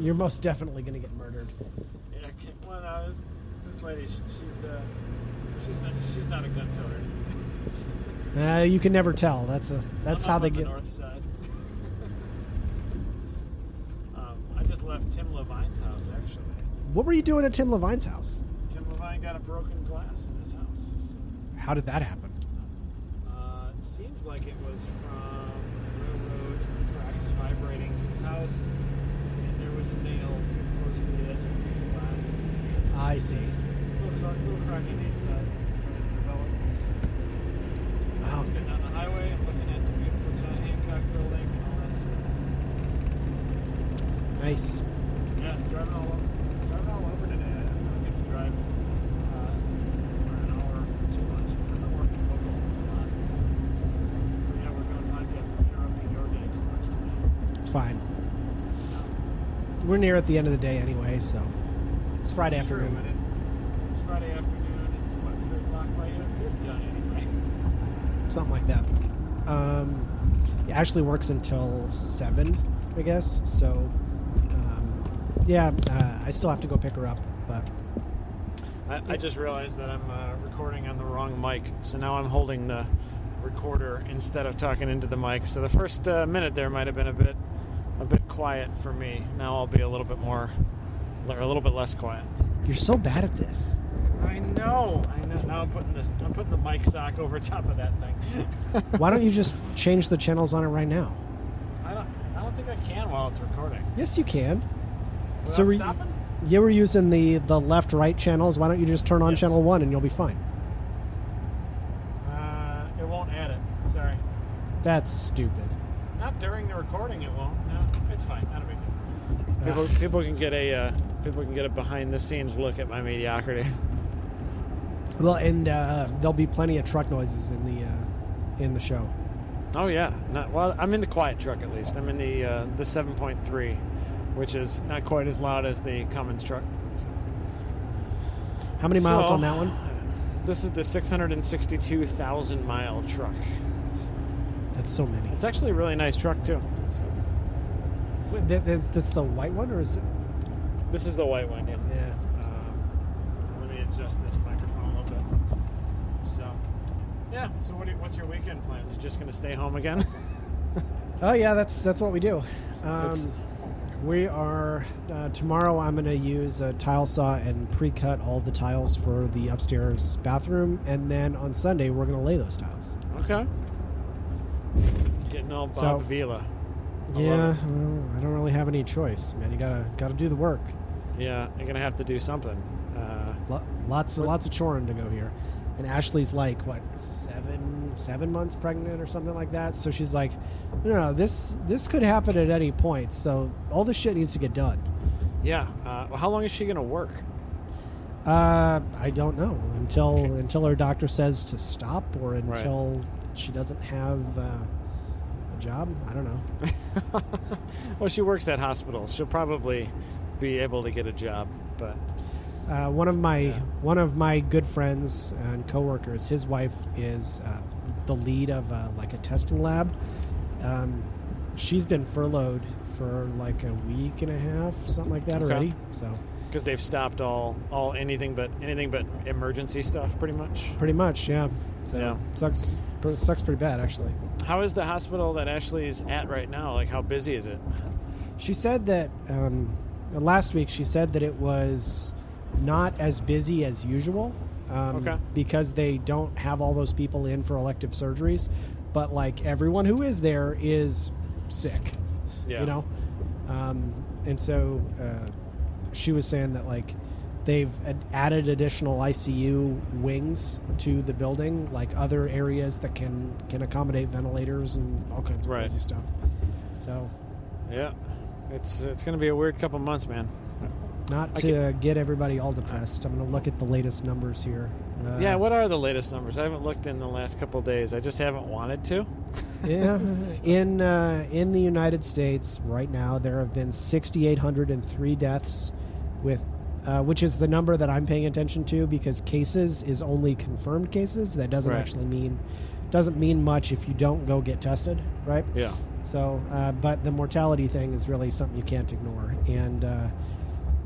You're most definitely going to get murdered. Yeah, well, no, this lady, she's not a gun toter. You can never tell. That's how they get. The north side. I just left Tim Levine's house, actually. What were you doing at Tim Levine's house? Tim Levine got a broken glass in his house. So. How did that happen? It seems like it was from railroad tracks vibrating his house. I see. Little cracky needs that. It's going to develop. Wow. I'm down the highway. I'm looking at the beautiful John Hancock building and all that stuff. Nice. Yeah, driving all over today. I don't get to drive for an hour too much. I'm not working local a lot. So yeah, we're doing podcasts. I'm interrupting your day too much today. It's fine. We're near at the end of the day anyway, so. It's Friday afternoon. True, it's Friday afternoon. It's what, 3 o'clock right now? You're done anyway. Something like that. Ashley works until 7, I guess. So, I still have to go pick her up. But I just realized that I'm recording on the wrong mic. So now I'm holding the recorder instead of talking into the mic. So the first minute there might have been a bit quiet for me. Now I'll be a little bit less quiet. You're so bad at this. I know. Now I'm putting the mic sock over top of that thing. Why don't you just change the channels on it right now? I don't think I can while it's recording. Yes, you can. Without so stopping? Yeah, we're using the left-right channels. Why don't you just turn on channel 1 and you'll be fine? It won't add it. Sorry. That's stupid. Not during the recording, it won't. No, it's fine. Not a big deal. People can get a behind-the-scenes look at my mediocrity. Well, and there'll be plenty of truck noises in the show. Oh yeah, I'm in the quiet truck at least. I'm in the 7.3, which is not quite as loud as the Cummins truck. So. How many miles on that one? This is the 662,000 mile truck. That's so many. It's actually a really nice truck too. So. Wait, is this the white one, or is it? This is the white one, yeah. Yeah. Let me adjust this microphone a little bit. So, yeah. So, what's your weekend plans? You just gonna stay home again? Oh yeah, that's what we do. We are tomorrow. I'm gonna use a tile saw and pre-cut all the tiles for the upstairs bathroom, and then on Sunday we're gonna lay those tiles. Okay. Getting all Bob Vila. Yeah, well, I don't really have any choice, man. You gotta do the work. Yeah, you're gonna have to do something. Lots of chorin to go here. And Ashley's like what, seven months pregnant or something like that. So she's like, no, this could happen at any point. So all this shit needs to get done. Yeah. How long is she gonna work? I don't know until her doctor says to stop or until she doesn't have. Job? I don't know. Well, she works at hospitals. She'll probably be able to get a job. But one of my good friends and coworkers, his wife is the lead of a testing lab. She's been furloughed for like a week and a half, something like that already. So because they've stopped all anything but emergency stuff, pretty much, yeah. So yeah. Sucks pretty bad, actually. How is the hospital that Ashley's at right now? Like, how busy is it? She said that last week she said that it was not as busy as usual because they don't have all those people in for elective surgeries. But, like, everyone who is there is sick, you know? And so she was saying that, like, they've added additional ICU wings to the building, like other areas that can accommodate ventilators and all kinds of crazy stuff. So, yeah, it's going to be a weird couple months, man. Not to get everybody all depressed. I'm going to look at the latest numbers here. What are the latest numbers? I haven't looked in the last couple of days. I just haven't wanted to. Yeah, in the United States right now, there have been 6,803 deaths with. Which is the number that I'm paying attention to because cases is only confirmed cases. That doesn't actually mean doesn't mean much if you don't go get tested, right? Yeah. So, but the mortality thing is really something you can't ignore. And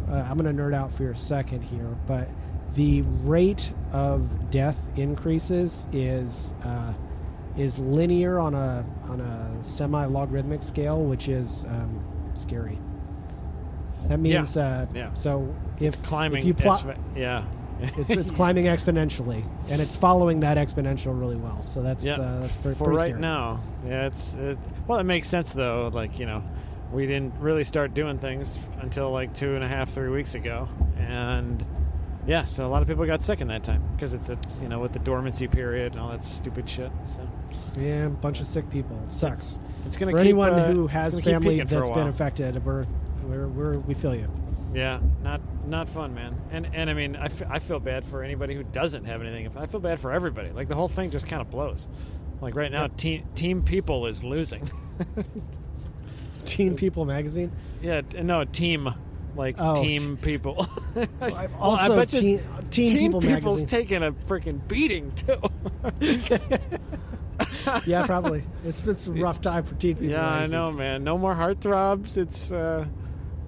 I'm going to nerd out for a second here, but the rate of death increases is linear on a semi-logarithmic scale, which is scary. That means so if you plot, it's climbing exponentially, and it's following that exponential really well. So that's pretty scary. For right now, well, it makes sense though. Like, you know, we didn't really start doing things until like 2.5-3 weeks ago, and yeah, so a lot of people got sick in that time because it's with the dormancy period and all that stupid shit. So yeah, a bunch of sick people. It sucks. It's going to keep anyone who has family that's been affected. We feel you. Yeah, not fun, man. And I mean, I feel bad for anybody who doesn't have anything. I feel bad for everybody. Like, the whole thing just kind of blows. Like, right now, Team People is losing. Team People magazine? Yeah, no, Team. Like, Team People. Well, also, I bet Team People magazine. Team People's taking a freaking beating, too. Yeah, probably. It's a rough time for Team People. Yeah, magazine. I know, man. No more heartthrobs. It's...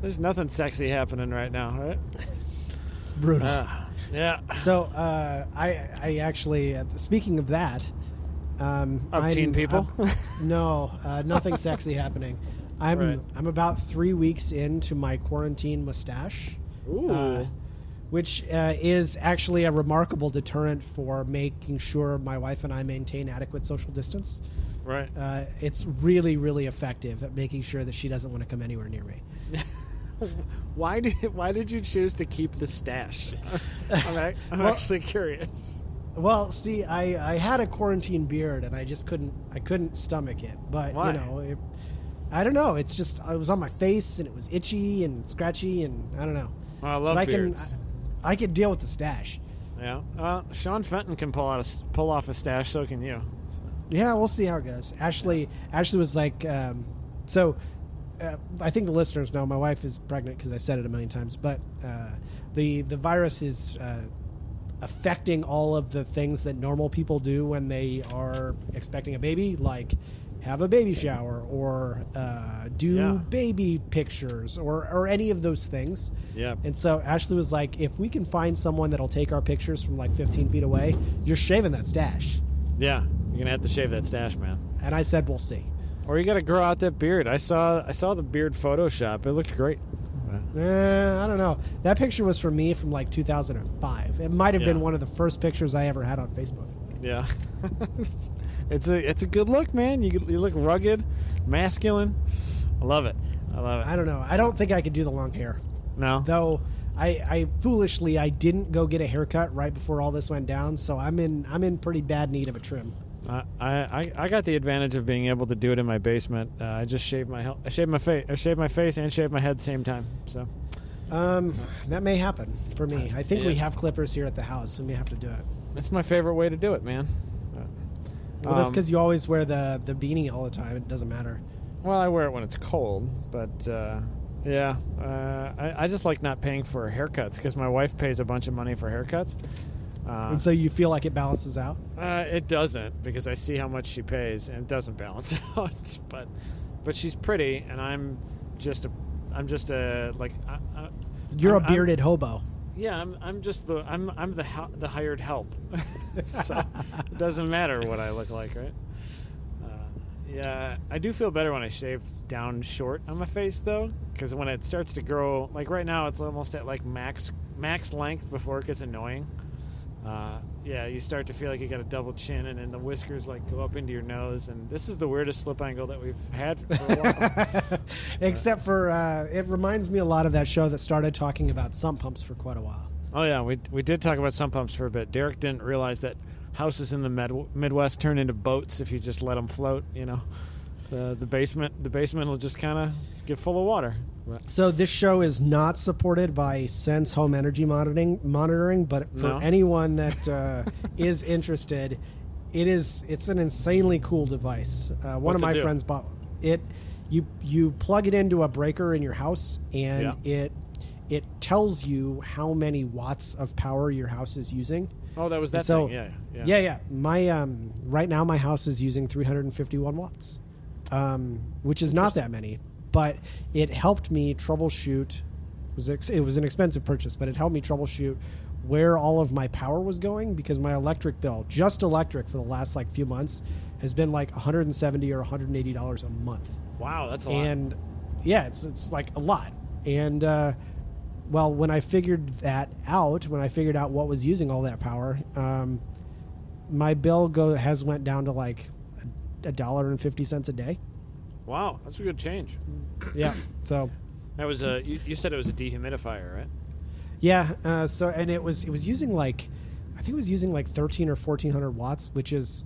there's nothing sexy happening right now, right? It's brutal. Yeah. So I actually, speaking of that... Teen People? Nothing sexy happening. I'm about 3 weeks into my quarantine mustache. Ooh. Which is actually a remarkable deterrent for making sure my wife and I maintain adequate social distance. Right. It's really, really effective at making sure that she doesn't want to come anywhere near me. Why did you choose to keep the stash? I'm actually curious. Well, see, I had a quarantine beard and I just couldn't stomach it. But why? You know, I don't know. It's just I was on my face and it was itchy and scratchy and I don't know. Well, I love beards. I could deal with the stash. Yeah. Sean Fenton can pull off a stash. So can you. So. Yeah, we'll see how it goes. Ashley was like, I think the listeners know my wife is pregnant because I said it a million times, but the virus is affecting all of the things that normal people do when they are expecting a baby, like have a baby shower or baby pictures or any of those things. Yeah. And so Ashley was like, if we can find someone that'll take our pictures from like 15 feet away, you're shaving that stash. Yeah, you're going to have to shave that stash, man. And I said, we'll see. Or you got to grow out that beard. I saw the beard Photoshop. It looked great. I don't know. That picture was from me from like 2005. It might have been one of the first pictures I ever had on Facebook. Yeah. It's a good look, man. You look rugged, masculine. I love it. I don't know. I don't think I could do the long hair. No. Though I foolishly didn't go get a haircut right before all this went down, so I'm in pretty bad need of a trim. I got the advantage of being able to do it in my basement. I just shaved my face and shaved my head same time. So, that may happen for me. I think we have clippers here at the house, and we have to do it. That's my favorite way to do it, man. Well, that's because you always wear the beanie all the time. It doesn't matter. Well, I wear it when it's cold, but I just like not paying for haircuts because my wife pays a bunch of money for haircuts. And so you feel like it balances out? It doesn't, because I see how much she pays, and it doesn't balance out. But she's pretty, and I'm a bearded hobo. Yeah, I'm the hired help. So it doesn't matter what I look like, right? Yeah, I do feel better when I shave down short on my face, though, because when it starts to grow, like right now, it's almost at like max length before it gets annoying. You start to feel like you got a double chin, and then the whiskers like go up into your nose, and this is the weirdest slip angle that we've had for a while. Except for it reminds me a lot of that show that started talking about sump pumps for quite a while. Oh yeah, we did talk about sump pumps for a bit. Derek didn't realize that houses in the Midwest turn into boats if you just let them float. You know, the basement will just kind of get full of water. So this show is not supported by Sense Home Energy Monitoring, but for anyone that is interested, it's an insanely cool device. One of my friends bought it. You plug it into a breaker in your house, and it tells you how many watts of power your house is using. Oh, that was that so, thing. Yeah. My right now my house is using 351 watts, which is not that many, but it helped me troubleshoot. It was an expensive purchase, but it helped me troubleshoot where all of my power was going, because my electric bill, just electric, for the last like few months has been like $170 or $180 a month. Wow, that's a lot. And yeah, it's like a lot. And well, when I figured that out, when I figured out what was using all that power, my bill went down to like $1.50 a day. Wow, that's a good change. Yeah. So that was you said it was a dehumidifier, right? Yeah. So, and it was using like, I think it was using like 13 or 1400 watts, which is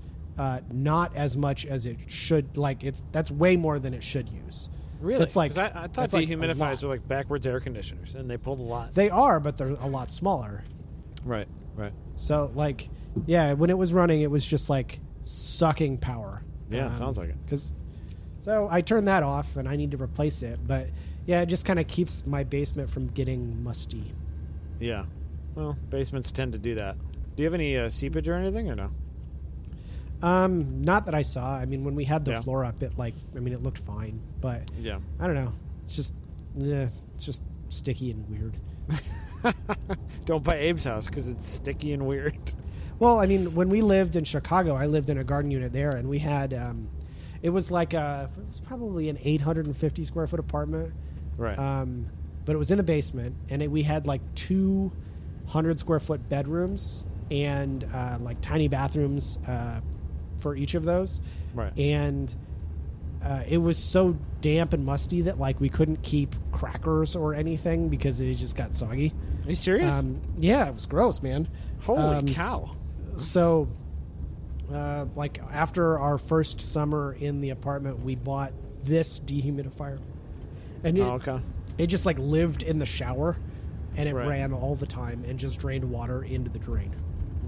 not as much as it should. Like that's way more than it should use. Really? That's like, I thought dehumidifiers were like backwards air conditioners, and they pulled a lot. They are, but they're a lot smaller. Right. So like, yeah, when it was running, it was just like sucking power. Yeah, sounds like it. So I turned that off, and I need to replace it. But yeah, it just kind of keeps my basement from getting musty. Yeah, well, basements tend to do that. Do you have any seepage or anything, or no? Not that I saw. I mean, when we had the floor up, it looked fine, but yeah, I don't know. It's just sticky and weird. Don't buy Abe's house because it's sticky and weird. Well, I mean, when we lived in Chicago, I lived in a garden unit there, and we had it was like probably an 850 square foot apartment, right? But it was in the basement, and we had like 200 square foot bedrooms and like tiny bathrooms for each of those. Right. And it was so damp and musty that like we couldn't keep crackers or anything because it just got soggy. Are you serious? Yeah, it was gross, man. Holy cow. So like after our first summer in the apartment, we bought this dehumidifier. And it just like lived in the shower, and it ran all the time and just drained water into the drain.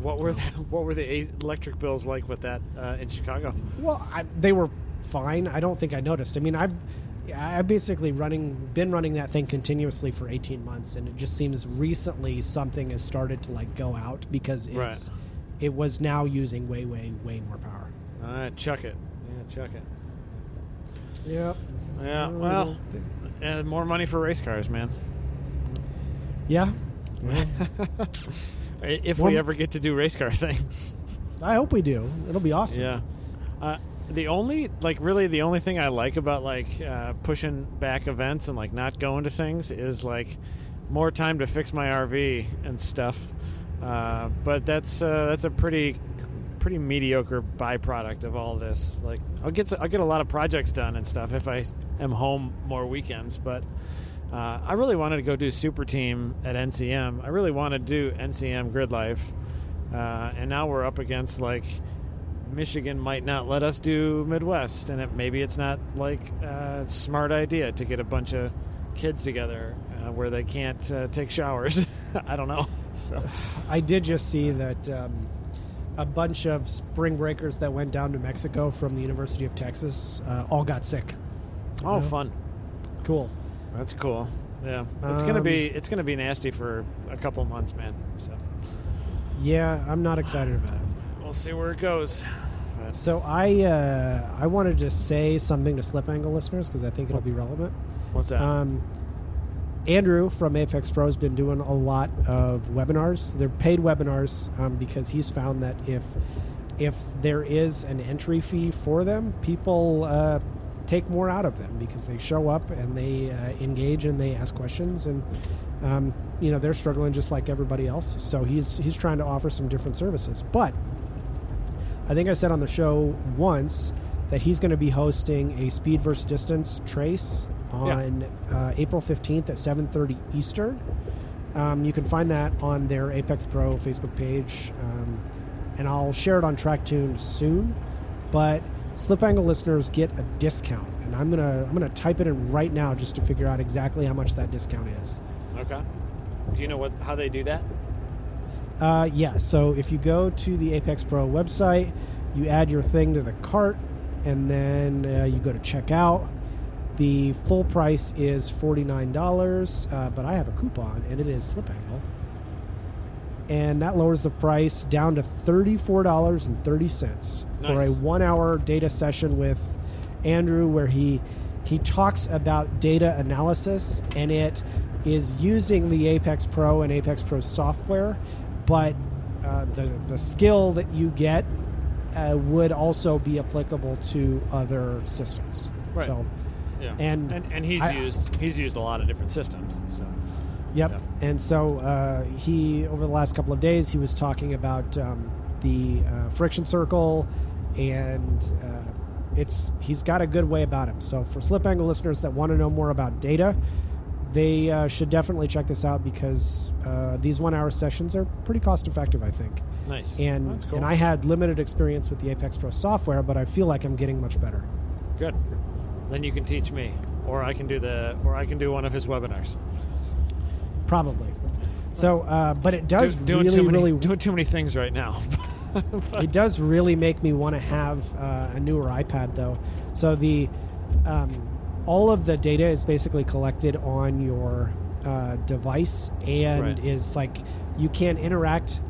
What were the electric bills like with that in Chicago? Well, they were fine. I don't think I noticed. I mean, I've basically been running that thing continuously for 18 months, and it just seems recently something has started to like go out because it was now using way, way, way more power. All right, chuck it. Yeah, chuck it. Yep. Yeah. Well, more money for race cars, man. Yeah. If we ever get to do race car things. I hope we do. It'll be awesome. Yeah. The only thing I like about like pushing back events and like not going to things is like more time to fix my RV and stuff. But that's a pretty mediocre byproduct of all this. Like I'll get a lot of projects done and stuff if I am home more weekends, but I really wanted to go do Super Team at NCM. I really want to do NCM Gridlife. And now we're up against, like, Michigan might not let us do Midwest. And maybe it's not, like, a smart idea to get a bunch of kids together where they can't take showers. I don't know. So I did just see that a bunch of spring breakers that went down to Mexico from the University of Texas all got sick. Oh, fun. Cool. That's cool. Yeah, it's gonna be nasty for a couple months, man. So, yeah, I'm not excited about it. We'll see where it goes. But. So I wanted to say something to Slip Angle listeners because I think it'll be relevant. What's that? Andrew from Apex Pro has been doing a lot of webinars. They're paid webinars because he's found that if there is an entry fee for them, people. Take more out of them because they show up and they engage and they ask questions, and they're struggling just like everybody else. So he's trying to offer some different services. But I think I said on the show once that he's going to be hosting a Speed vs. Distance Trace on April 15th at 7:30 Eastern. You can find that on their Apex Pro Facebook page, and I'll share it on TrackTune soon. But Slip Angle listeners get a discount, and I'm gonna type it in right now just to figure out exactly how much that discount is. Okay. Do you know how they do that? Yeah. So if you go to the Apex Pro website, you add your thing to the cart, and then you go to checkout. The full price is $49, but I have a coupon, and it is Slip Angle. and that lowers the price down to $34.30 for a 1 hour data session with Andrew, where he talks about data analysis, and it is using the Apex Pro and Apex Pro software, but the skill that you get would also be applicable to other systems. Right. So, yeah. And he's used a lot of different systems. So. Yep. Yeah. And so he, over the last couple of days, he was talking about the friction circle, and he's got a good way about him. So for slip angle listeners that want to know more about data, they should definitely check this out, because these 1 hour sessions are pretty cost effective, I think. Nice. And that's cool. And I had limited experience with the Apex Pro software, but I feel like I'm getting much better. Good. Then you can teach me, or I can do one of his webinars. Probably. So, but it does doing too many things right now. It does really make me want to have a newer iPad, though. So the all of the data is basically collected on your device, and is like you can interact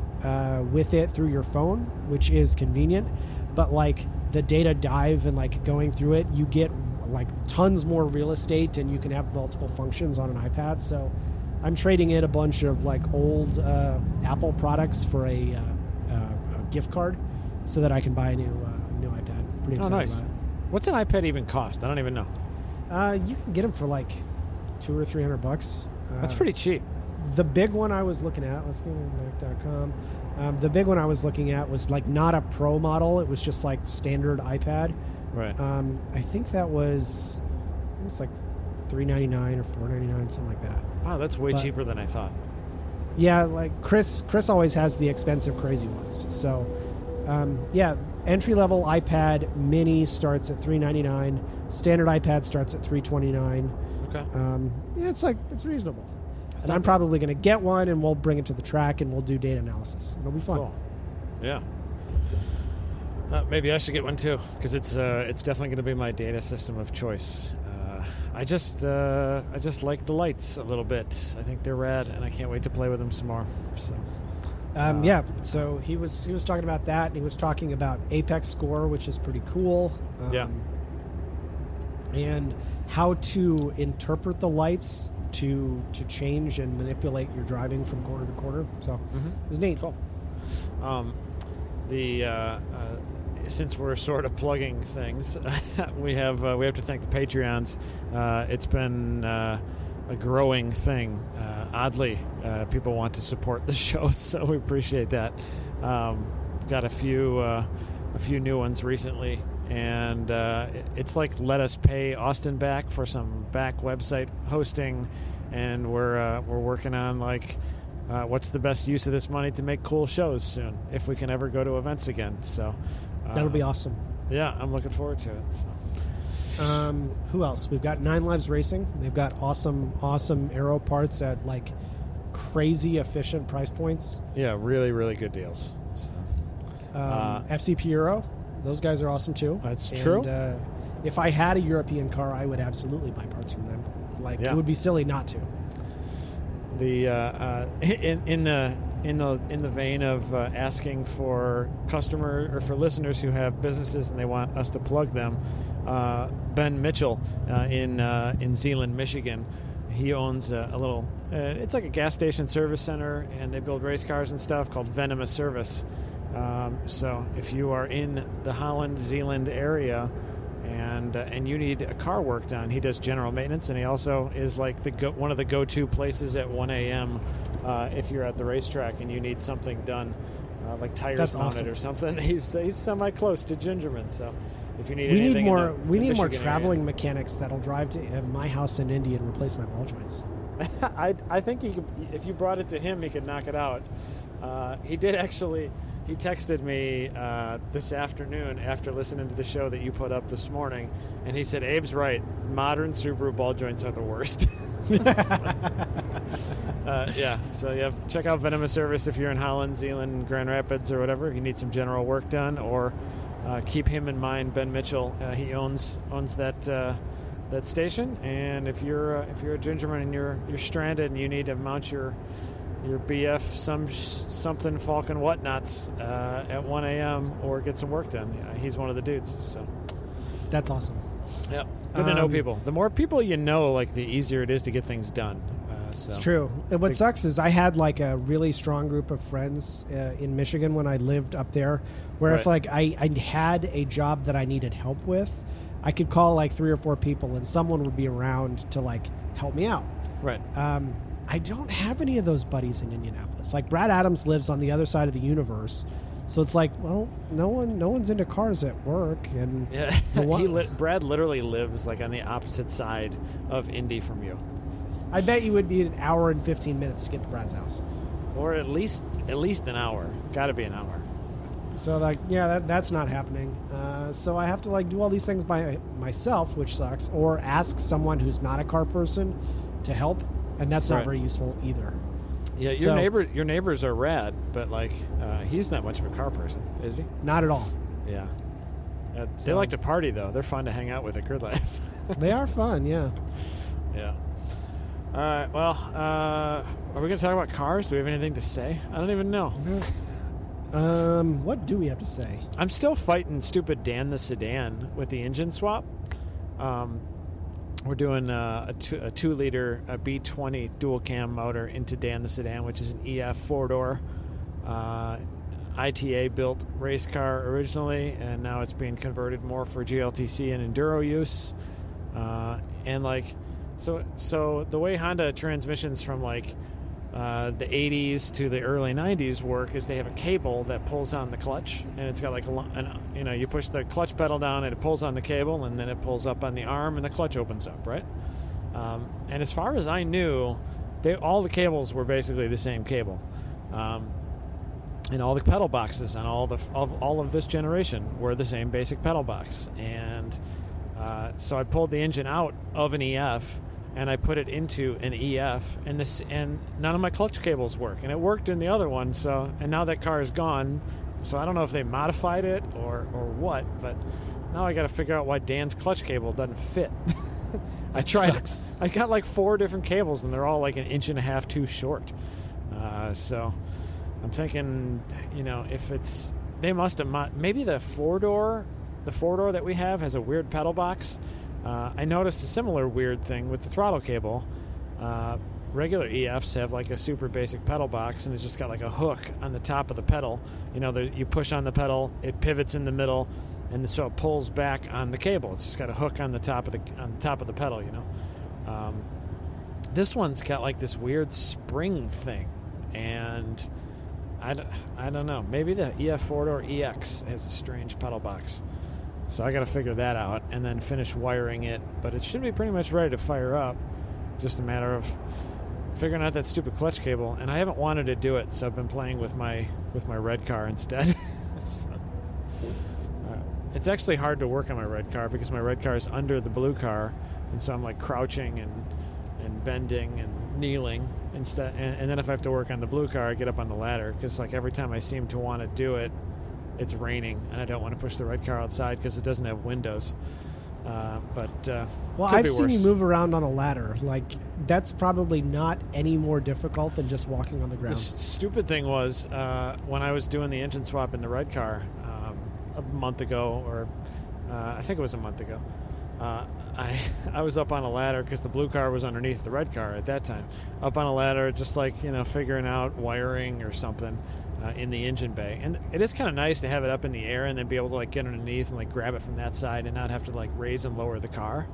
with it through your phone, which is convenient. But like the data dive and like going through it, you get like tons more real estate, and you can have multiple functions on an iPad. So I'm trading in a bunch of like old Apple products for a gift card, so that I can buy a new iPad. Pretty excited about it. What's an iPad even cost? I don't even know. You can get them for like $200 or $300. That's pretty cheap. The big one I was looking at, let's go to Mac.com. The big one I was looking at was like not a Pro model. It was just like standard iPad. Right. I think that was like $399 or $499, something like that. Wow, that's cheaper than I thought. Yeah, like Chris always has the expensive, crazy ones. So, yeah, entry-level iPad Mini starts at $399. Standard iPad starts at $329. Okay. Yeah, it's reasonable. That's and I'm probably going to get one, and we'll bring it to the track, and we'll do data analysis. It'll be fun. Cool. Yeah. Maybe I should get one too, because it's definitely going to be my data system of choice. I just like the lights a little bit. I think they're rad, and I can't wait to play with them some more. So, yeah. So he was talking about that, and he was talking about Apex Score, which is pretty cool. Yeah. And how to interpret the lights to change and manipulate your driving from corner to corner. So it was neat. Cool. Since we're sort of plugging things, we have to thank the Patreons. It's been a growing thing. Oddly, people want to support the show, so we appreciate that. Got a few new ones recently, and it's like let us pay Austin back for some back website hosting, and we're working on like. What's the best use of this money to make cool shows soon, if we can ever go to events again. So that'll be awesome. Yeah, I'm looking forward to it. So. Who else? We've got Nine Lives Racing. They've got awesome aero parts at like crazy efficient price points. Yeah, really, really good deals. So. FC Piero, those guys are awesome too. That's true. If I had a European car, I would absolutely buy parts from them. Like it would be silly not to. The in the vein of asking for customer or for listeners who have businesses and they want us to plug them, Ben Mitchell in Zeeland, Michigan, he owns a little. It's like a gas station service center, and they build race cars and stuff called Venomous Service. So if you are in the Holland, Zeeland area. And you need a car work done. He does general maintenance, and he also is like one of the go-to places at 1 a.m. If you're at the racetrack and you need something done, like tires mounted or something. He's semi-close to Gingerman, so if you need anything, we need more traveling mechanics that'll drive to my house in Indy and replace my ball joints. I think he could, if you brought it to him, he could knock it out. He did actually. He texted me this afternoon after listening to the show that you put up this morning, and he said, Abe's right. Modern Subaru ball joints are the worst. So check out Venomous Service if you're in Holland, Zeeland, Grand Rapids, or whatever. If you need some general work done, or keep him in mind, Ben Mitchell. He owns that station, and if you're a Gingerman and you're stranded and you need to mount your your BF something Falcon whatnots at 1 a.m. or get some work done. Yeah, he's one of the dudes. So that's awesome. Yeah, good to know people. The more people you know, like, the easier it is to get things done. So. It's true. And what sucks is I had like a really strong group of friends in Michigan when I lived up there, where if like I had a job that I needed help with, I could call like 3 or 4 people and someone would be around to like help me out. Right. I don't have any of those buddies in Indianapolis. Like Brad Adams lives on the other side of the universe. So it's like, well, no one's into cars at work, and yeah. Brad literally lives like on the opposite side of Indy from you. I bet you would need an hour and 15 minutes to get to Brad's house, or at least an hour. Got to be an hour. So like, yeah, that's not happening. So I have to like do all these things by myself, which sucks. Or ask someone who's not a car person to help, and that's not very useful either. Yeah, your neighbors are rad, but like he's not much of a car person, is he? Not at all. Yeah, they like to party though. They're fun to hang out with at Gridlife. They are fun. Yeah. Yeah. All right, well, are we going to talk about cars? Do we have anything to say? I don't even know. What do we have to say? I'm still fighting stupid Dan the Sedan with the engine swap. We're doing a 2-liter B20 dual-cam motor into Dan the Sedan, which is an EF four-door ITA-built race car originally, and now it's being converted more for GLTC and enduro use. And, like... So the way Honda transmissions from, like, the 80s to the early 90s work is they have a cable that pulls on the clutch, and it's got, like, you push the clutch pedal down, and it pulls on the cable, and then it pulls up on the arm, and the clutch opens up, right? And as far as I knew, all the cables were basically the same cable. And all the pedal boxes on all of this generation were the same basic pedal box. And so I pulled the engine out of an EF, and I put it into an EF, and none of my clutch cables work, and it worked in the other one. So, and now that car is gone, so I don't know if they modified it or what, but now I got to figure out why Dan's clutch cable doesn't fit. I tried. Sucks. I got like 4 different cables, and they're all like an inch and a half too short. So I'm thinking, if it's they must have maybe the four-door. The four-door that we have has a weird pedal box. I noticed a similar weird thing with the throttle cable. Regular EFs have, like, a super basic pedal box, and it's just got, like, a hook on the top of the pedal. You push on the pedal, it pivots in the middle, and so it pulls back on the cable. It's just got a hook on the top of the pedal, This one's got, like, this weird spring thing, and I don't know. Maybe the EF four-door EX has a strange pedal box. So I got to figure that out and then finish wiring it. But it should be pretty much ready to fire up. Just a matter of figuring out that stupid clutch cable. And I haven't wanted to do it, so I've been playing with my red car instead. So, it's actually hard to work on my red car because my red car is under the blue car. And so I'm like crouching and bending and kneeling instead. And then if I have to work on the blue car, I get up on the ladder because like every time I seem to want to do it, it's raining, and I don't want to push the red car outside because it doesn't have windows. Well, I've seen you move around on a ladder. Like, that's probably not any more difficult than just walking on the ground. The stupid thing was when I was doing the engine swap in the red car a month ago, or I think it was a month ago, I was up on a ladder because the blue car was underneath the red car at that time. Up on a ladder just like, figuring out wiring or something. In the engine bay, and it is kind of nice to have it up in the air and then be able to like get underneath and like grab it from that side and not have to like raise and lower the car,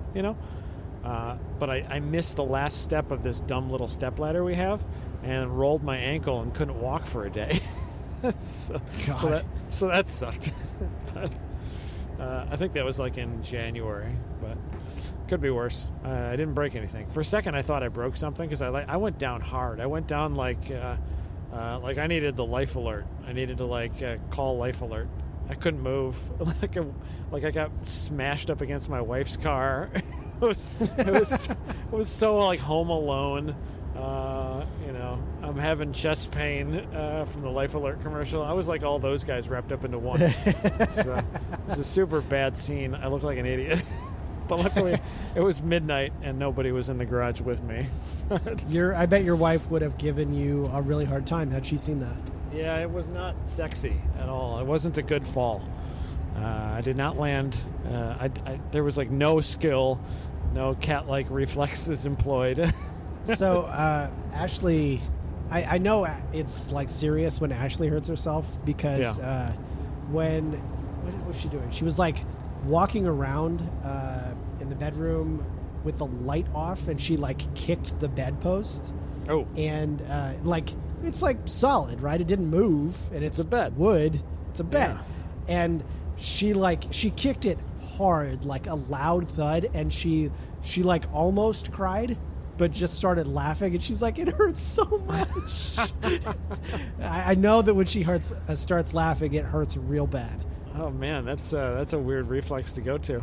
but I missed the last step of this dumb little step ladder we have and rolled my ankle and couldn't walk for a day. so that sucked. I think that was like in January, but could be worse. I didn't break anything. For a second I thought I broke something because I went down hard. I went down like I needed the life alert. I needed to call life alert. I couldn't move. Like I got smashed up against my wife's car. It was so like home alone. I'm having chest pain from the life alert commercial. I was like all those guys wrapped up into one. So it was a super bad scene. I look like an idiot. But luckily, it was midnight and nobody was in the garage with me. I bet your wife would have given you a really hard time had she seen that. Yeah, it was not sexy at all. It wasn't a good fall. I did not land. There was like no skill, no cat-like reflexes employed. So, Ashley, I know it's like serious when Ashley hurts herself because what was she doing? She was like walking around in the bedroom with the light off, and she like kicked the bedpost. Oh. And like it's like solid, right? It didn't move, and it's a bed. Wood. It's a bed. Yeah. And she kicked it hard, like a loud thud, and she like almost cried, but just started laughing, and she's like, it hurts so much. I know that when she starts laughing, it hurts real bad. Oh, man, that's a weird reflex to go to.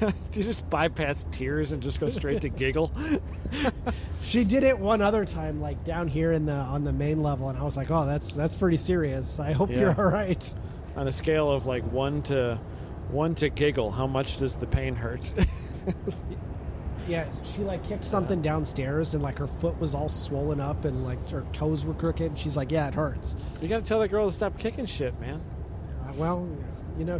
Do you just bypass tears and just go straight to giggle? She did it one other time, like down here on the main level, and I was like, oh, that's pretty serious. I hope you're all right. On a scale of like one to giggle, how much does the pain hurt? Yeah, she like kicked something downstairs, and like her foot was all swollen up, and like her toes were crooked. And she's like, "Yeah, it hurts." You gotta tell that girl to stop kicking shit, man. Well, you know,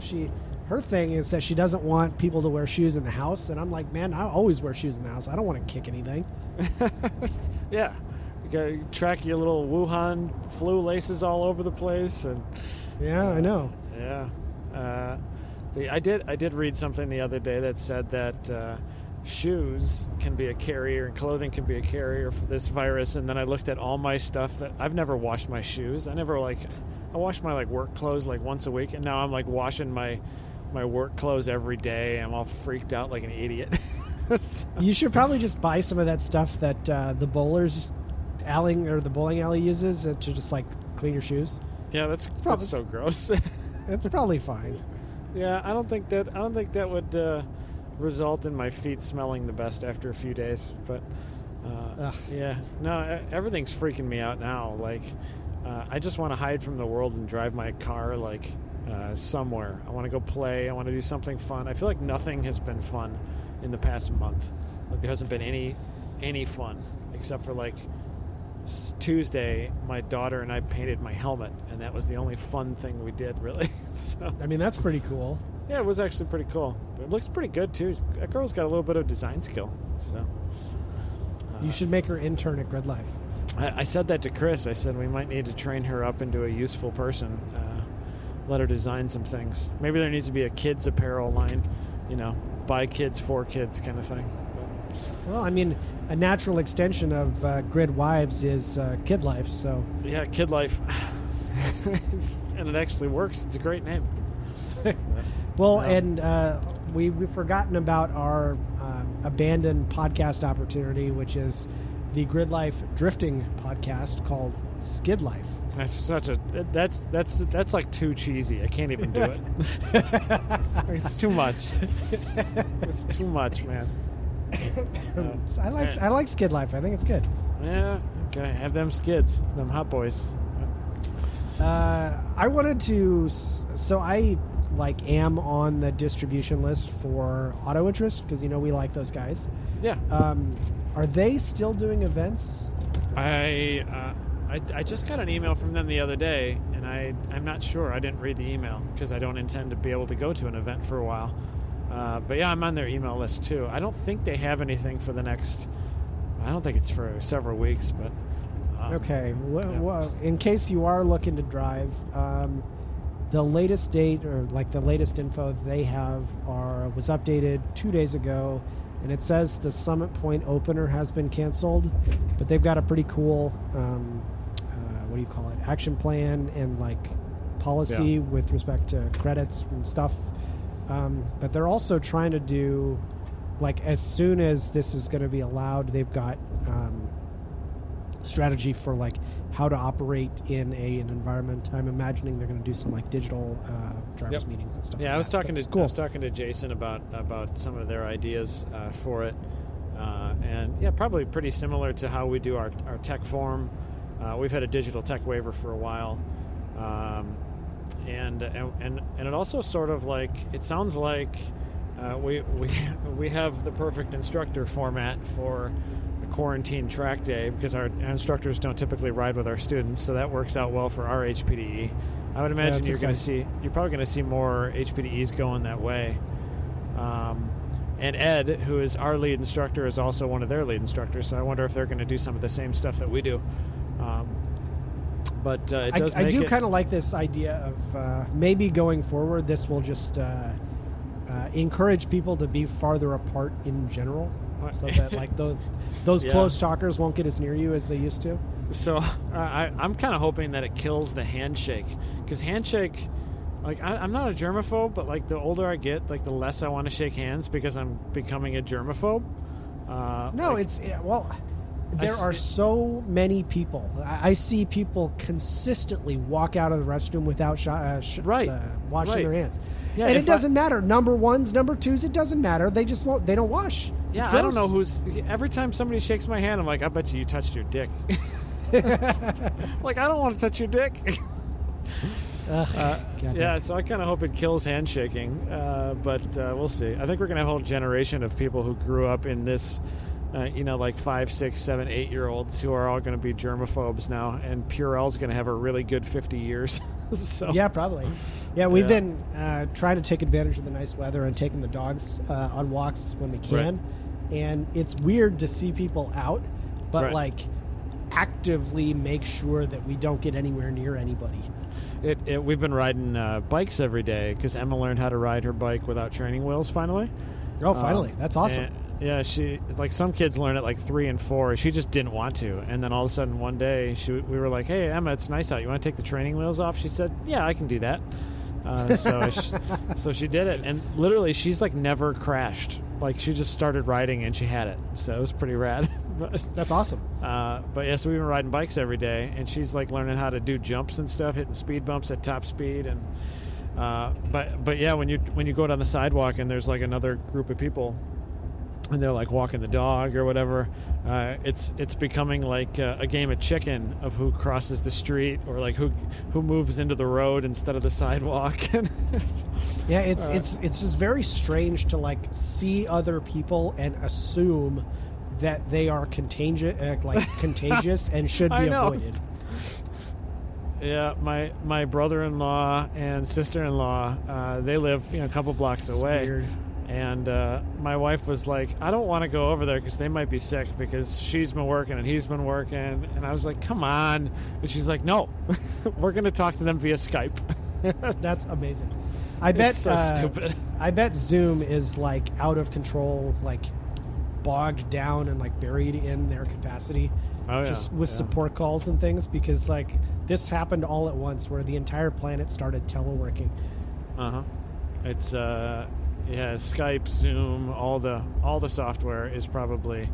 her thing is that she doesn't want people to wear shoes in the house, and I'm like, man, I always wear shoes in the house. I don't want to kick anything. Yeah, you gotta track your little Wuhan flu laces all over the place, and yeah, I know. Yeah, I did read something the other day that said that. Shoes can be a carrier and clothing can be a carrier for this virus. And then I looked at all my stuff that I've never washed my shoes. I wash my like work clothes like once a week, and now I'm like washing my work clothes every day. I'm all freaked out like an idiot. So. You should probably just buy some of that stuff that the bowling alley uses to just like clean your shoes. Yeah, that's so gross. It's probably fine. Yeah, I don't think that would. Result in my feet smelling the best after a few days, but yeah, no, everything's freaking me out now. Like, I just want to hide from the world and drive my car like somewhere. I want to go play. I want to do something fun. I feel like nothing has been fun in the past month. Like there hasn't been any fun except for like Tuesday. My daughter and I painted my helmet, and that was the only fun thing we did really. So I mean, that's pretty cool. Yeah, it was actually pretty cool. It looks pretty good, too. That girl's got a little bit of design skill. So you should make her intern at Gridlife. I said that to Chris. I said we might need to train her up into a useful person, let her design some things. Maybe there needs to be a kids' apparel line, you know, buy kids for kids kind of thing. Well, I mean, a natural extension of Grid Wives is Kidlife. So. Yeah, Kidlife. And it actually works. It's a great name. Well, and we've forgotten about our abandoned podcast opportunity, which is the Gridlife drifting podcast called Skidlife. That's such a that's like too cheesy. I can't even do it. It's too much. It's too much, man. I like Skidlife. I think it's good. Yeah, okay. Have them skids, them hot boys. I wanted to. So I. Like am on the distribution list for Auto Interest because you know we like those guys. Yeah. Are they still doing events? I just got an email from them the other day, and I'm not sure. I didn't read the email because I don't intend to be able to go to an event for a while. But yeah, I'm on their email list too. I don't think they have anything for the next. I don't think it's for several weeks, but. Okay. Well, yeah. Well, in case you are looking to drive. The latest date or like the latest info they have was updated 2 days ago, and it says the Summit Point opener has been canceled, but they've got a pretty cool action plan and like policy with respect to credits and stuff. But they're also trying to do like as soon as this is going to be allowed, they've got strategy for like how to operate in an environment. I'm imagining they're going to do some like digital drivers meetings and stuff. Yeah, like I was talking to Jason about some of their ideas for it, and yeah, probably pretty similar to how we do our tech forum. We've had a digital tech waiver for a while, and it also sort of like it sounds like We have the perfect instructor format for a quarantine track day because our instructors don't typically ride with our students, so that works out well for our HPDE. I would imagine you're probably going to see more HPDEs going that way. And Ed, who is our lead instructor, is also one of their lead instructors, so I wonder if they're going to do some of the same stuff that we do. But I do kind of like this idea of maybe going forward, this will just encourage people to be farther apart in general, so that like those close talkers won't get as near you as they used to. So I'm kind of hoping that it kills the handshake, because handshake, like I'm not a germaphobe, but like the older I get, like the less I want to shake hands because I'm becoming a germaphobe. There are so many people. I see people consistently walk out of the restroom without washing their hands. Yeah, and it doesn't matter. Number ones, number twos, it doesn't matter. They just won't. They don't wash. Yeah, I don't know who's. Every time somebody shakes my hand, I'm like, I bet you touched your dick. Like, I don't want to touch your dick. So I kind of hope it kills handshaking, but we'll see. I think we're going to have a whole generation of people who grew up in this, like 5, 6, 7, 8-year-olds who are all going to be germaphobes now, and Purell's going to have a really good 50 years. So, yeah, probably. Yeah, we've been trying to take advantage of the nice weather and taking the dogs on walks when we can. Right. And it's weird to see people out, but actively make sure that we don't get anywhere near anybody. We've been riding bikes every day because Emma learned how to ride her bike without training wheels finally. Oh, finally. That's awesome. Yeah, she, like some kids learn at like 3 and 4. She just didn't want to. And then all of a sudden one day we were like, hey, Emma, it's nice out. You want to take the training wheels off? She said, yeah, I can do that. So she did it. And literally she's like never crashed. Like she just started riding and she had it. So it was pretty rad. That's awesome. So we've been riding bikes every day, and she's like learning how to do jumps and stuff, hitting speed bumps at top speed. And when you go down the sidewalk and there's like another group of people, and they're like walking the dog or whatever, it's becoming like a game of chicken of who crosses the street or like who moves into the road instead of the sidewalk. Yeah, it's just very strange to like see other people and assume that they are contagious and should be avoided. Yeah, my brother-in-law and sister-in-law, they live a couple blocks away. Weird. And my wife was like, I don't want to go over there because they might be sick, because she's been working and he's been working. And I was like, come on. And she's like, no, we're going to talk to them via Skype. That's amazing. It's so stupid. I bet Zoom is like out of control, like bogged down and like buried in their capacity support calls and things, because like this happened all at once where the entire planet started teleworking. Skype, Zoom, all the software is probably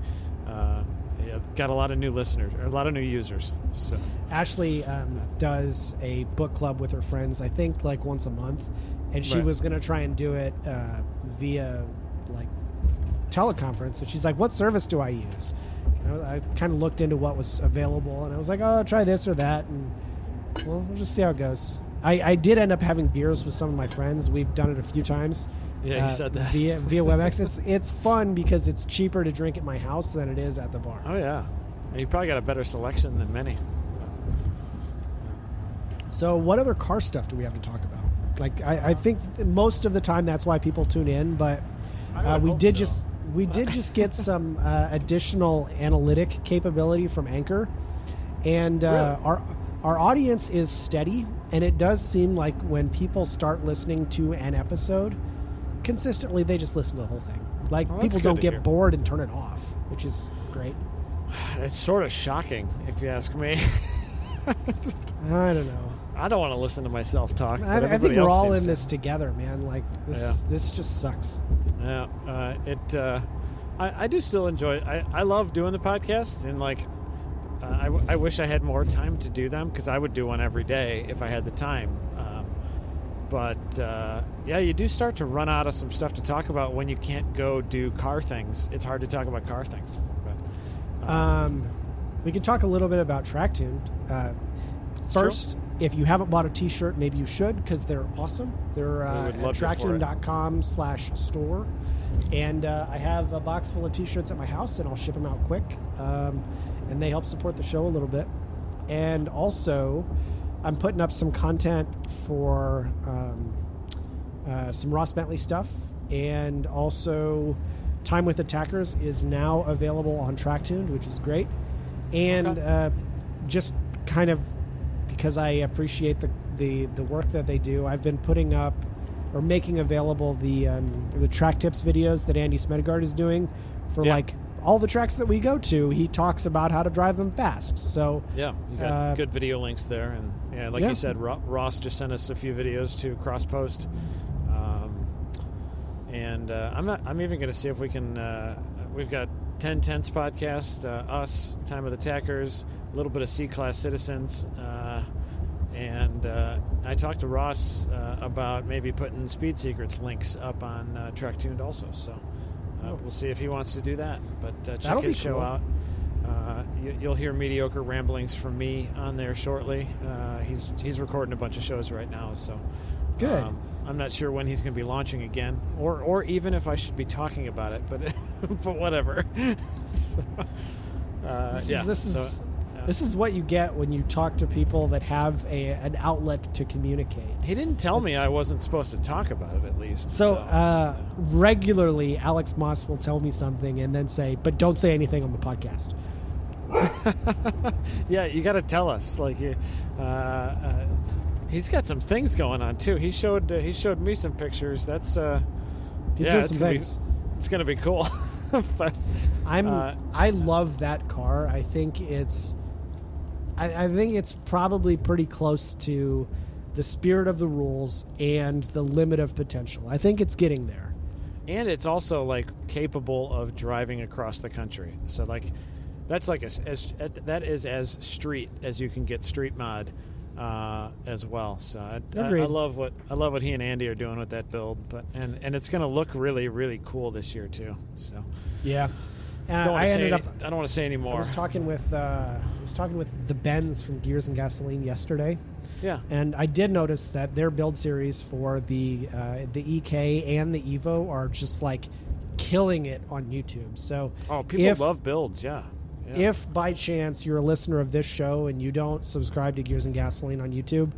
got a lot of new listeners or a lot of new users. So Ashley does a book club with her friends, I think like once a month, and she was going to try and do it via like teleconference, and she's like, what service do I use? And I kind of looked into what was available, and I was like, oh, try this or that, and we'll just see how it goes. I did end up having beers with some of my friends. We've done it a few times. Yeah, you said that. Via WebEx. It's fun because it's cheaper to drink at my house than it is at the bar. Oh, yeah. And you probably got a better selection than many. So what other car stuff do we have to talk about? Like, I think most of the time that's why people tune in, but we did just get some additional analytic capability from Anchor. And really? Our audience is steady, and it does seem like when people start listening to an episode consistently, they just listen to the whole thing. Like, people don't get bored and turn it off, which is great. It's sort of shocking, if you ask me. I don't know. I don't want to listen to myself talk. I think we're all in this together, man. Like, this just sucks. Yeah. I do still enjoy it. I love doing the podcasts, and like, I wish I had more time to do them, because I would do one every day if I had the time. But you do start to run out of some stuff to talk about when you can't go do car things. It's hard to talk about car things. But, we can talk a little bit about TrackTune. First, If you haven't bought a T-shirt, maybe you should, because they're awesome. They're at TrackTune.com/store. And I have a box full of T-shirts at my house, and I'll ship them out quick. And they help support the show a little bit. And also, I'm putting up some content for some Ross Bentley stuff. And also, Time with Attackers is now available on TrackTune, which is great. And just kind of... because I appreciate the work that they do, I've been putting up or making available the track tips videos that Andy Smedegaard is doing for like all the tracks that we go to. He talks about how to drive them fast. So you've got good video links there, and you said, Ross just sent us a few videos to cross-post, and I'm even going to see if we can. We've got 10 Tenths podcast, us, Time with Attackers, a little bit of C-Class Citizens. And I talked to Ross about maybe putting Speed Secrets links up on TrackTune also. So we'll see if he wants to do that. But check his show out. You'll hear mediocre ramblings from me on there shortly. He's recording a bunch of shows right now. So good. I'm not sure when he's going to be launching again, or even if I should be talking about it. But but whatever. So, this is what you get when you talk to people that have an outlet to communicate. He didn't tell me I wasn't supposed to talk about it, at least. So regularly, Alex Moss will tell me something and then say, but don't say anything on the podcast. Yeah, you got to tell us. Like, he's got some things going on, too. He showed me some pictures. That's doing some things. It's going to be cool. But, I love that car. I think it's... I think it's probably pretty close to the spirit of the rules and the limit of potential. I think it's getting there. And it's also, like, capable of driving across the country. So, like, that's like as street as you can get street mod as well. So I love what he and Andy are doing with that build. But and it's going to look really, really cool this year, too. So yeah. I don't want to say any more. I was talking with the Bens from Gears and Gasoline yesterday. Yeah. And I did notice that their build series for the EK and the Evo are just like killing it on YouTube. So people love builds, yeah. If by chance you're a listener of this show and you don't subscribe to Gears and Gasoline on YouTube,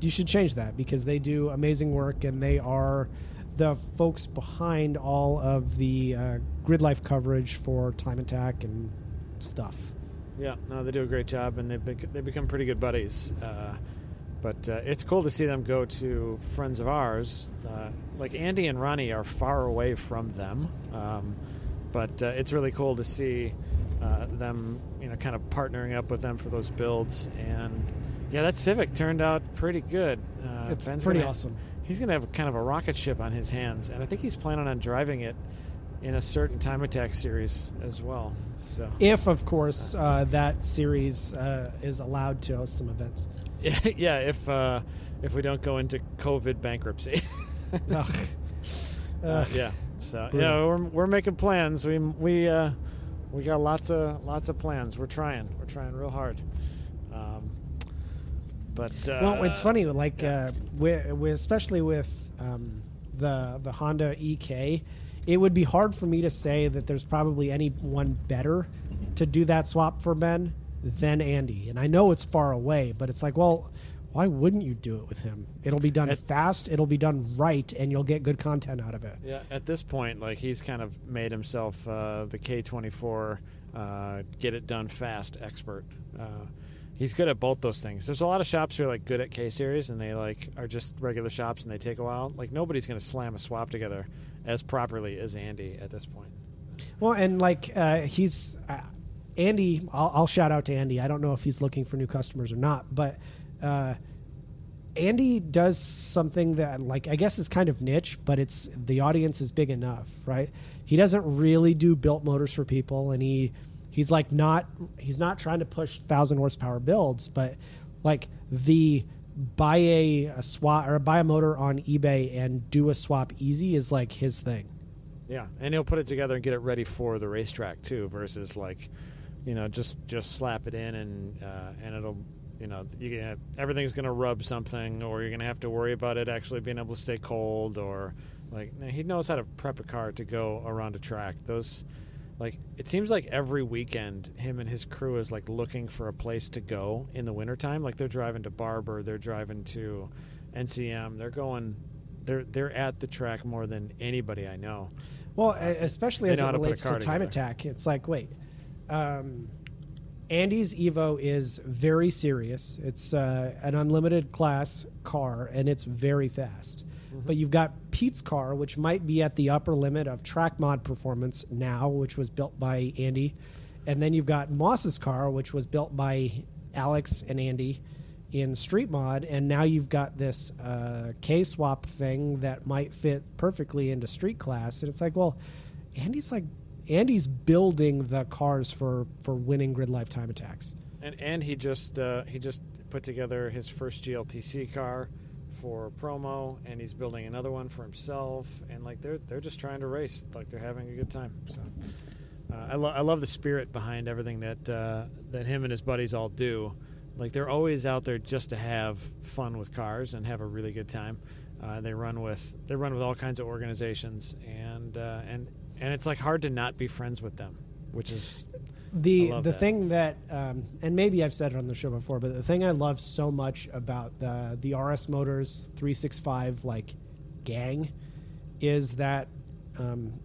you should change that, because they do amazing work, and they are the folks behind all of the Gridlife coverage for Time Attack and stuff. Yeah, no, they do a great job, and they become pretty good buddies. But it's cool to see them go to friends of ours. Like Andy and Ronnie are far away from them, but it's really cool to see them, kind of partnering up with them for those builds. And yeah, that Civic turned out pretty good. It's pretty awesome. He's going to have kind of a rocket ship on his hands, and I think he's planning on driving it in a certain Time Attack series as well. So, if, of course, that series is allowed to host some events. Yeah, if we don't go into COVID bankruptcy. Ugh. Yeah, so brilliant. Yeah, we're making plans. We got lots of plans. We're trying real hard. But well, it's funny, like especially with the Honda EK, it would be hard for me to say that there's probably anyone better to do that swap for Ben than Andy. And I know it's far away, but it's like, well, why wouldn't you do it with him? It'll be done fast, it'll be done right, and you'll get good content out of it. Yeah, at this point, like, he's kind of made himself the K24 get it done fast expert. He's good at both those things. There's a lot of shops who are like good at K series, and they like are just regular shops, and they take a while. Like, nobody's going to slam a swap together as properly as Andy at this point. Well, and like he's Andy. I'll shout out to Andy. I don't know if he's looking for new customers or not, but Andy does something that, like, I guess is kind of niche, but it's the audience is big enough, right? He doesn't really do built motors for people, and He's like he's not trying to push 1,000 horsepower builds, but like the buy a swap or buy a motor on eBay and do a swap easy is like his thing. Yeah, and he'll put it together and get it ready for the racetrack too, versus like, just slap it in and it'll you know, you're gonna, everything's going to rub something, or you're going to have to worry about it actually being able to stay cold, or like he knows how to prep a car to go around a track. Those, like, it seems like every weekend him and his crew is like looking for a place to go in the wintertime. Like they're driving to Barber, they're driving to NCM, they're at the track more than anybody I know. Well, especially as it relates to Time Attack, it's like, wait, Andy's Evo is very serious. It's an unlimited class car, and it's very fast. Mm-hmm. But you've got Pete's car, which might be at the upper limit of track mod performance now, which was built by Andy. And then you've got Moss's car, which was built by Alex and Andy in street mod. And now you've got this K-swap thing that might fit perfectly into street class. And it's like, well, Andy's building the cars for winning Gridlife Time Attacks. And he just put together his first GLTC car for promo, and he's building another one for himself. And like they're just trying to race, like they're having a good time. So I love the spirit behind everything that him and his buddies all do. Like they're always out there just to have fun with cars and have a really good time. They run with all kinds of organizations, and it's like hard to not be friends with them, which is the thing that, and maybe I've said it on the show before, but the thing I love so much about the RS Motors 365 like gang is that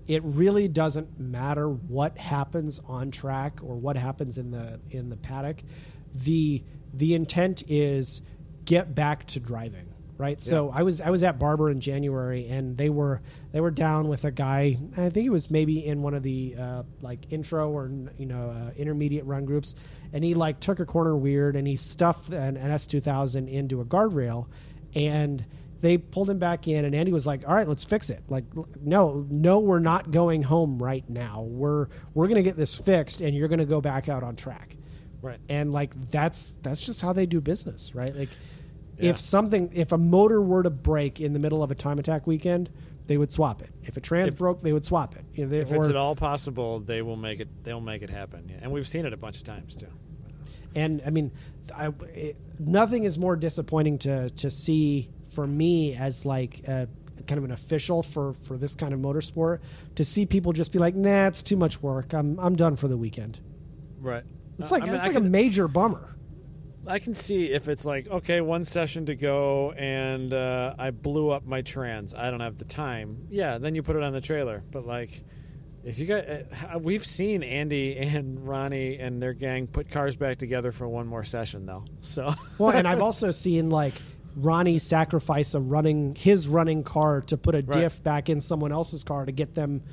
it really doesn't matter what happens on track or what happens in the paddock. The intent is get back to driving. Right. Yeah. So I was at Barber in January, and they were down with a guy. I think it was maybe in one of the like intro or intermediate run groups, and he like took a corner weird, and he stuffed an S2000 into a guardrail, and they pulled him back in, and Andy was like, "All right, let's fix it." Like, no, we're not going home right now. We're gonna get this fixed, and you're gonna go back out on track. Right. And like that's just how they do business, right? Like. Yeah. If a motor were to break in the middle of a Time Attack weekend, they would swap it. If a trans broke, they would swap it. You know, if it's at all possible, they'll make it happen. Yeah. And we've seen it a bunch of times too. And I mean, nothing is more disappointing to see for me as like kind of an official for this kind of motorsport, to see people just be like, nah, it's too much work. I'm done for the weekend. Right. It's like a major bummer. I can see if it's like, okay, one session to go, and I blew up my trans. I don't have the time. Yeah, then you put it on the trailer. But, like, if you got we've seen Andy and Ronnie and their gang put cars back together for one more session, though. So. Well, and I've also seen, like, Ronnie sacrifice his running car to put a diff back in someone else's car to get them,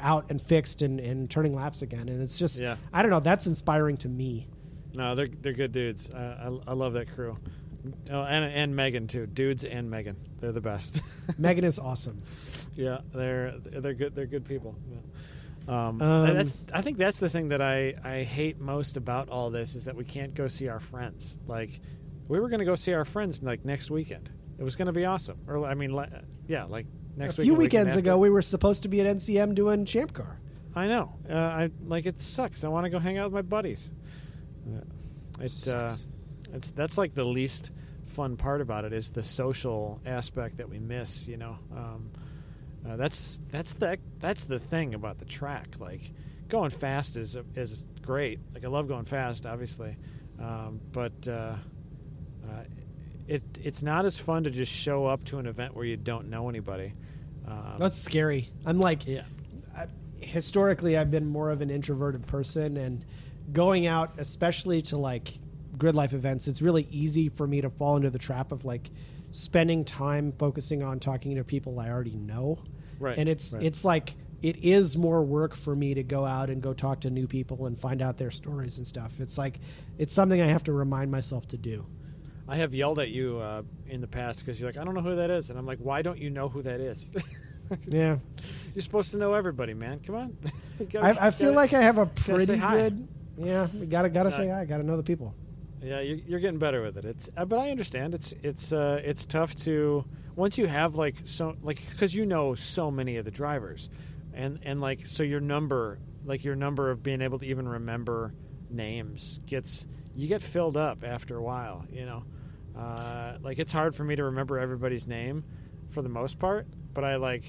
out and fixed and turning laps again. And it's just, yeah. I don't know, that's inspiring to me. No, they're good dudes. I love that crew. Oh, and Megan too. Dudes and Megan, they're the best. Megan is awesome. Yeah, they're good. They're good people. Yeah. I think that's the thing that I hate most about all this is that we can't go see our friends. Like, we were going to go see our friends like next weekend. It was going to be awesome. Or I mean, like next week. A few weekends ago, we were supposed to be at NCM doing Champ Car. I know. It sucks. I want to go hang out with my buddies. Yeah. That's like the least fun part about it is the social aspect that we miss. That's the thing about the track. Like going fast is great. Like I love going fast, obviously, but it's not as fun to just show up to an event where you don't know anybody. That's scary. I'm like, yeah. Historically, I've been more of an introverted person and. Going out, especially to like Gridlife events, it's really easy for me to fall into the trap of like spending time focusing on talking to people I already know. Right. And it's like it is more work for me to go out and go talk to new people and find out their stories and stuff. It's like it's something I have to remind myself to do. I have yelled at you in the past because you're like, I don't know who that is. And I'm like, why don't you know who that is? Yeah. You're supposed to know everybody, man. Come on. I feel like I have a pretty good... Yeah, we gotta say hi. Gotta know the people. Yeah, you're getting better with it. But I understand it's tough to once you have like so like because you know so many of the drivers, and like so your number of being able to even remember names gets, you get filled up after a while, you know. Like, it's hard for me to remember everybody's name for the most part, but I like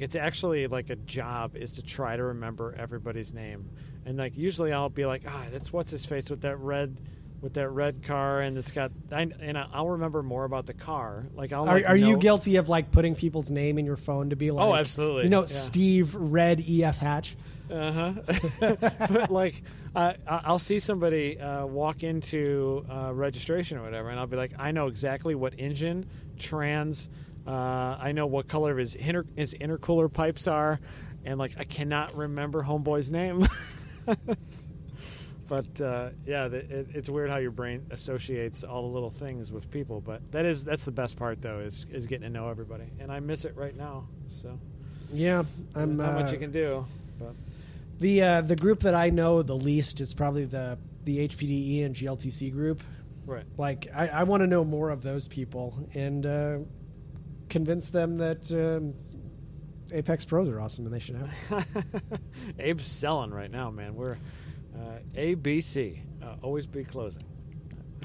it's actually like a job is to try to remember everybody's name. And like, usually I'll be like, that's what's his face with that red car, and it's got, and I'll remember more about the car. Like, I'll are you guilty of like putting people's name in your phone to be like, oh, absolutely, you know, yeah. Steve Red EF Hatch. But like, I'll see somebody walk into registration or whatever, and I'll be like, I know exactly what engine, trans. I know what color his intercooler pipes are, and like, I cannot remember homeboy's name. But yeah, it's weird how your brain associates all the little things with people. But that's the best part though, is getting to know everybody, and I miss it right now. So yeah, I'm not much you can do. But the group that I know the least is probably the HPDE and GLTC group. Right. Like, I want to know more of those people, and convince them that Apex Pros are awesome and they should have. Abe's selling right now, man. We're ABC, always be closing.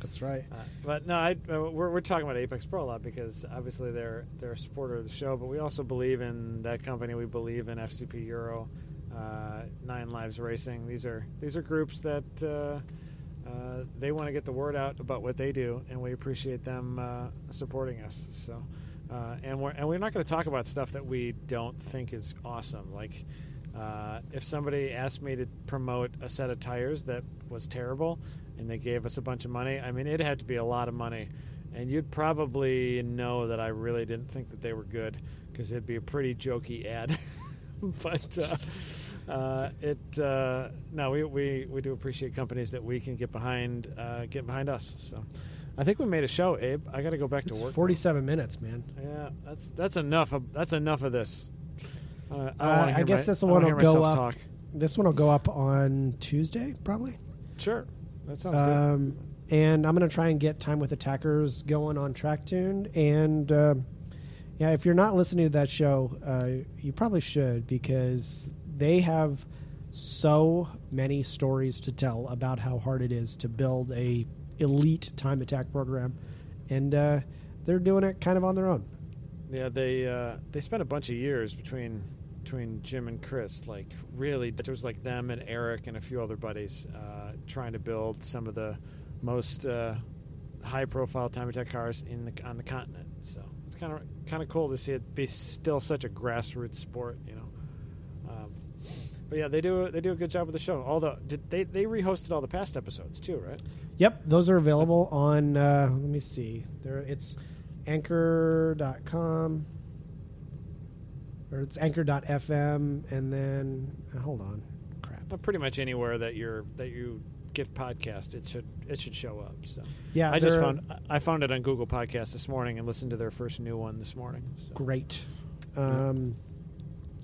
That's right. But no, we're talking about Apex Pro a lot because obviously they're a supporter of the show, but we also believe in that company. We believe in FCP Euro, Nine Lives Racing. These are groups that they want to get the word out about what they do, and we appreciate them supporting us. So. And we're not going to talk about stuff that we don't think is awesome. Like, if somebody asked me to promote a set of tires that was terrible and they gave us a bunch of money, I mean, it'd have to be a lot of money. And you'd probably know that I really didn't think that they were good because it'd be a pretty jokey ad. But we do appreciate companies that we can get behind us. So. I think we made a show, Abe. I got to go back to work. 47 minutes, man. Yeah, that's enough. That's enough of this. I guess this one will go up. This one will go up on Tuesday, probably. Sure, that sounds good. And I'm going to try and get Time with Attackers going on TrackTune. And yeah, if you're not listening to that show, you probably should, because they have so many stories to tell about how hard it is to build a elite time attack program, and they're doing it kind of on their own. Yeah, they spent a bunch of years between Jim and Chris, like, really, it was like them and Eric and a few other buddies trying to build some of the most high profile time attack cars on the continent. So it's kind of cool to see it be still such a grassroots sport, you know. But yeah, they do a good job with the show. Although they rehosted all the past episodes too, right? Yep, those are available on. Let me see. It's Anchor.com, or it's Anchor.fm, and then hold on, crap. Well, pretty much anywhere that you get podcast, it should show up. So yeah, I found it on Google Podcasts this morning and listened to their first new one this morning. So. Great.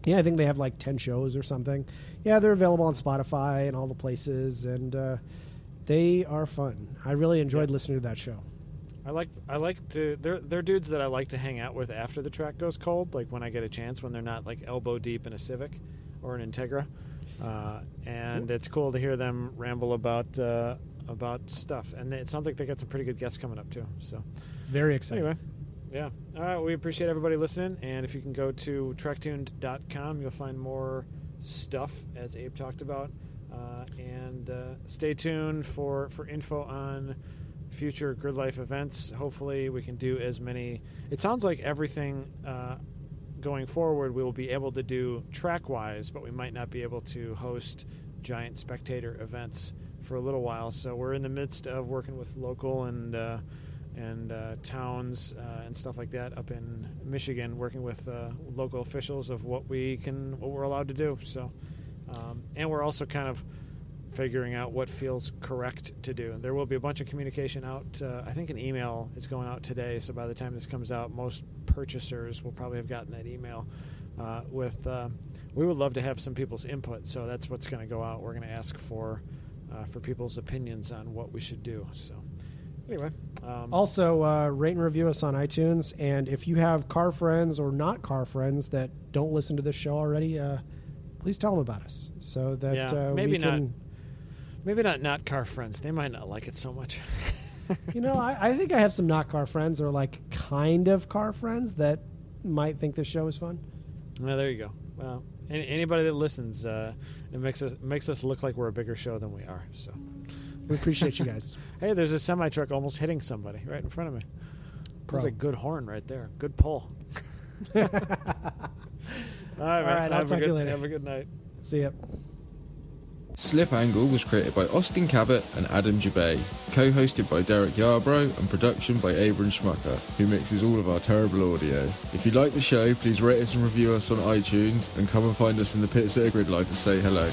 Yeah, I think they have like 10 shows or something. Yeah, they're available on Spotify and all the places, and. They are fun. I really enjoyed listening to that show. I like to. They're dudes that I like to hang out with after the track goes cold, like when I get a chance, when they're not like elbow deep in a Civic or an Integra. And it's cool to hear them ramble about stuff. And it sounds like they got some pretty good guests coming up too. So very exciting. Anyway, yeah. All right. We appreciate everybody listening. And if you can go to tracktuned.com, you'll find more stuff as Abe talked about. And stay tuned for info on future Gridlife events. Hopefully we can do as many. It sounds like everything going forward we will be able to do track-wise, but we might not be able to host giant spectator events for a little while. So we're in the midst of working with local and towns and stuff like that up in Michigan, working with local officials of what we're allowed to do. So. And we're also kind of figuring out what feels correct to do. There will be a bunch of communication out. I think an email is going out today, so by the time this comes out, most purchasers will probably have gotten that email. We would love to have some people's input, so that's what's going to go out. We're going to ask for people's opinions on what we should do. So anyway. Also, rate and review us on iTunes, and if you have car friends or not car friends that don't listen to this show already, please tell them about us so that maybe we can. Maybe not car friends. They might not like it so much. You know, I think I have some not car friends or like kind of car friends that might think this show is fun. Well, there you go. Well, anybody that listens, it makes us look like we're a bigger show than we are. So we appreciate you guys. Hey, there's a semi truck almost hitting somebody right in front of me. Pro. That's a good horn right there. Good pull. All right, man. All right, I'll talk to you later. Have a good night. See ya. Slip Angle was created by Austin Cabot and Adam Jubay, co-hosted by Derek Yarbrough and production by Abram Schmucker, who mixes all of our terrible audio. If you like the show, please rate us and review us on iTunes and come and find us in the pits at Gridlife to say hello.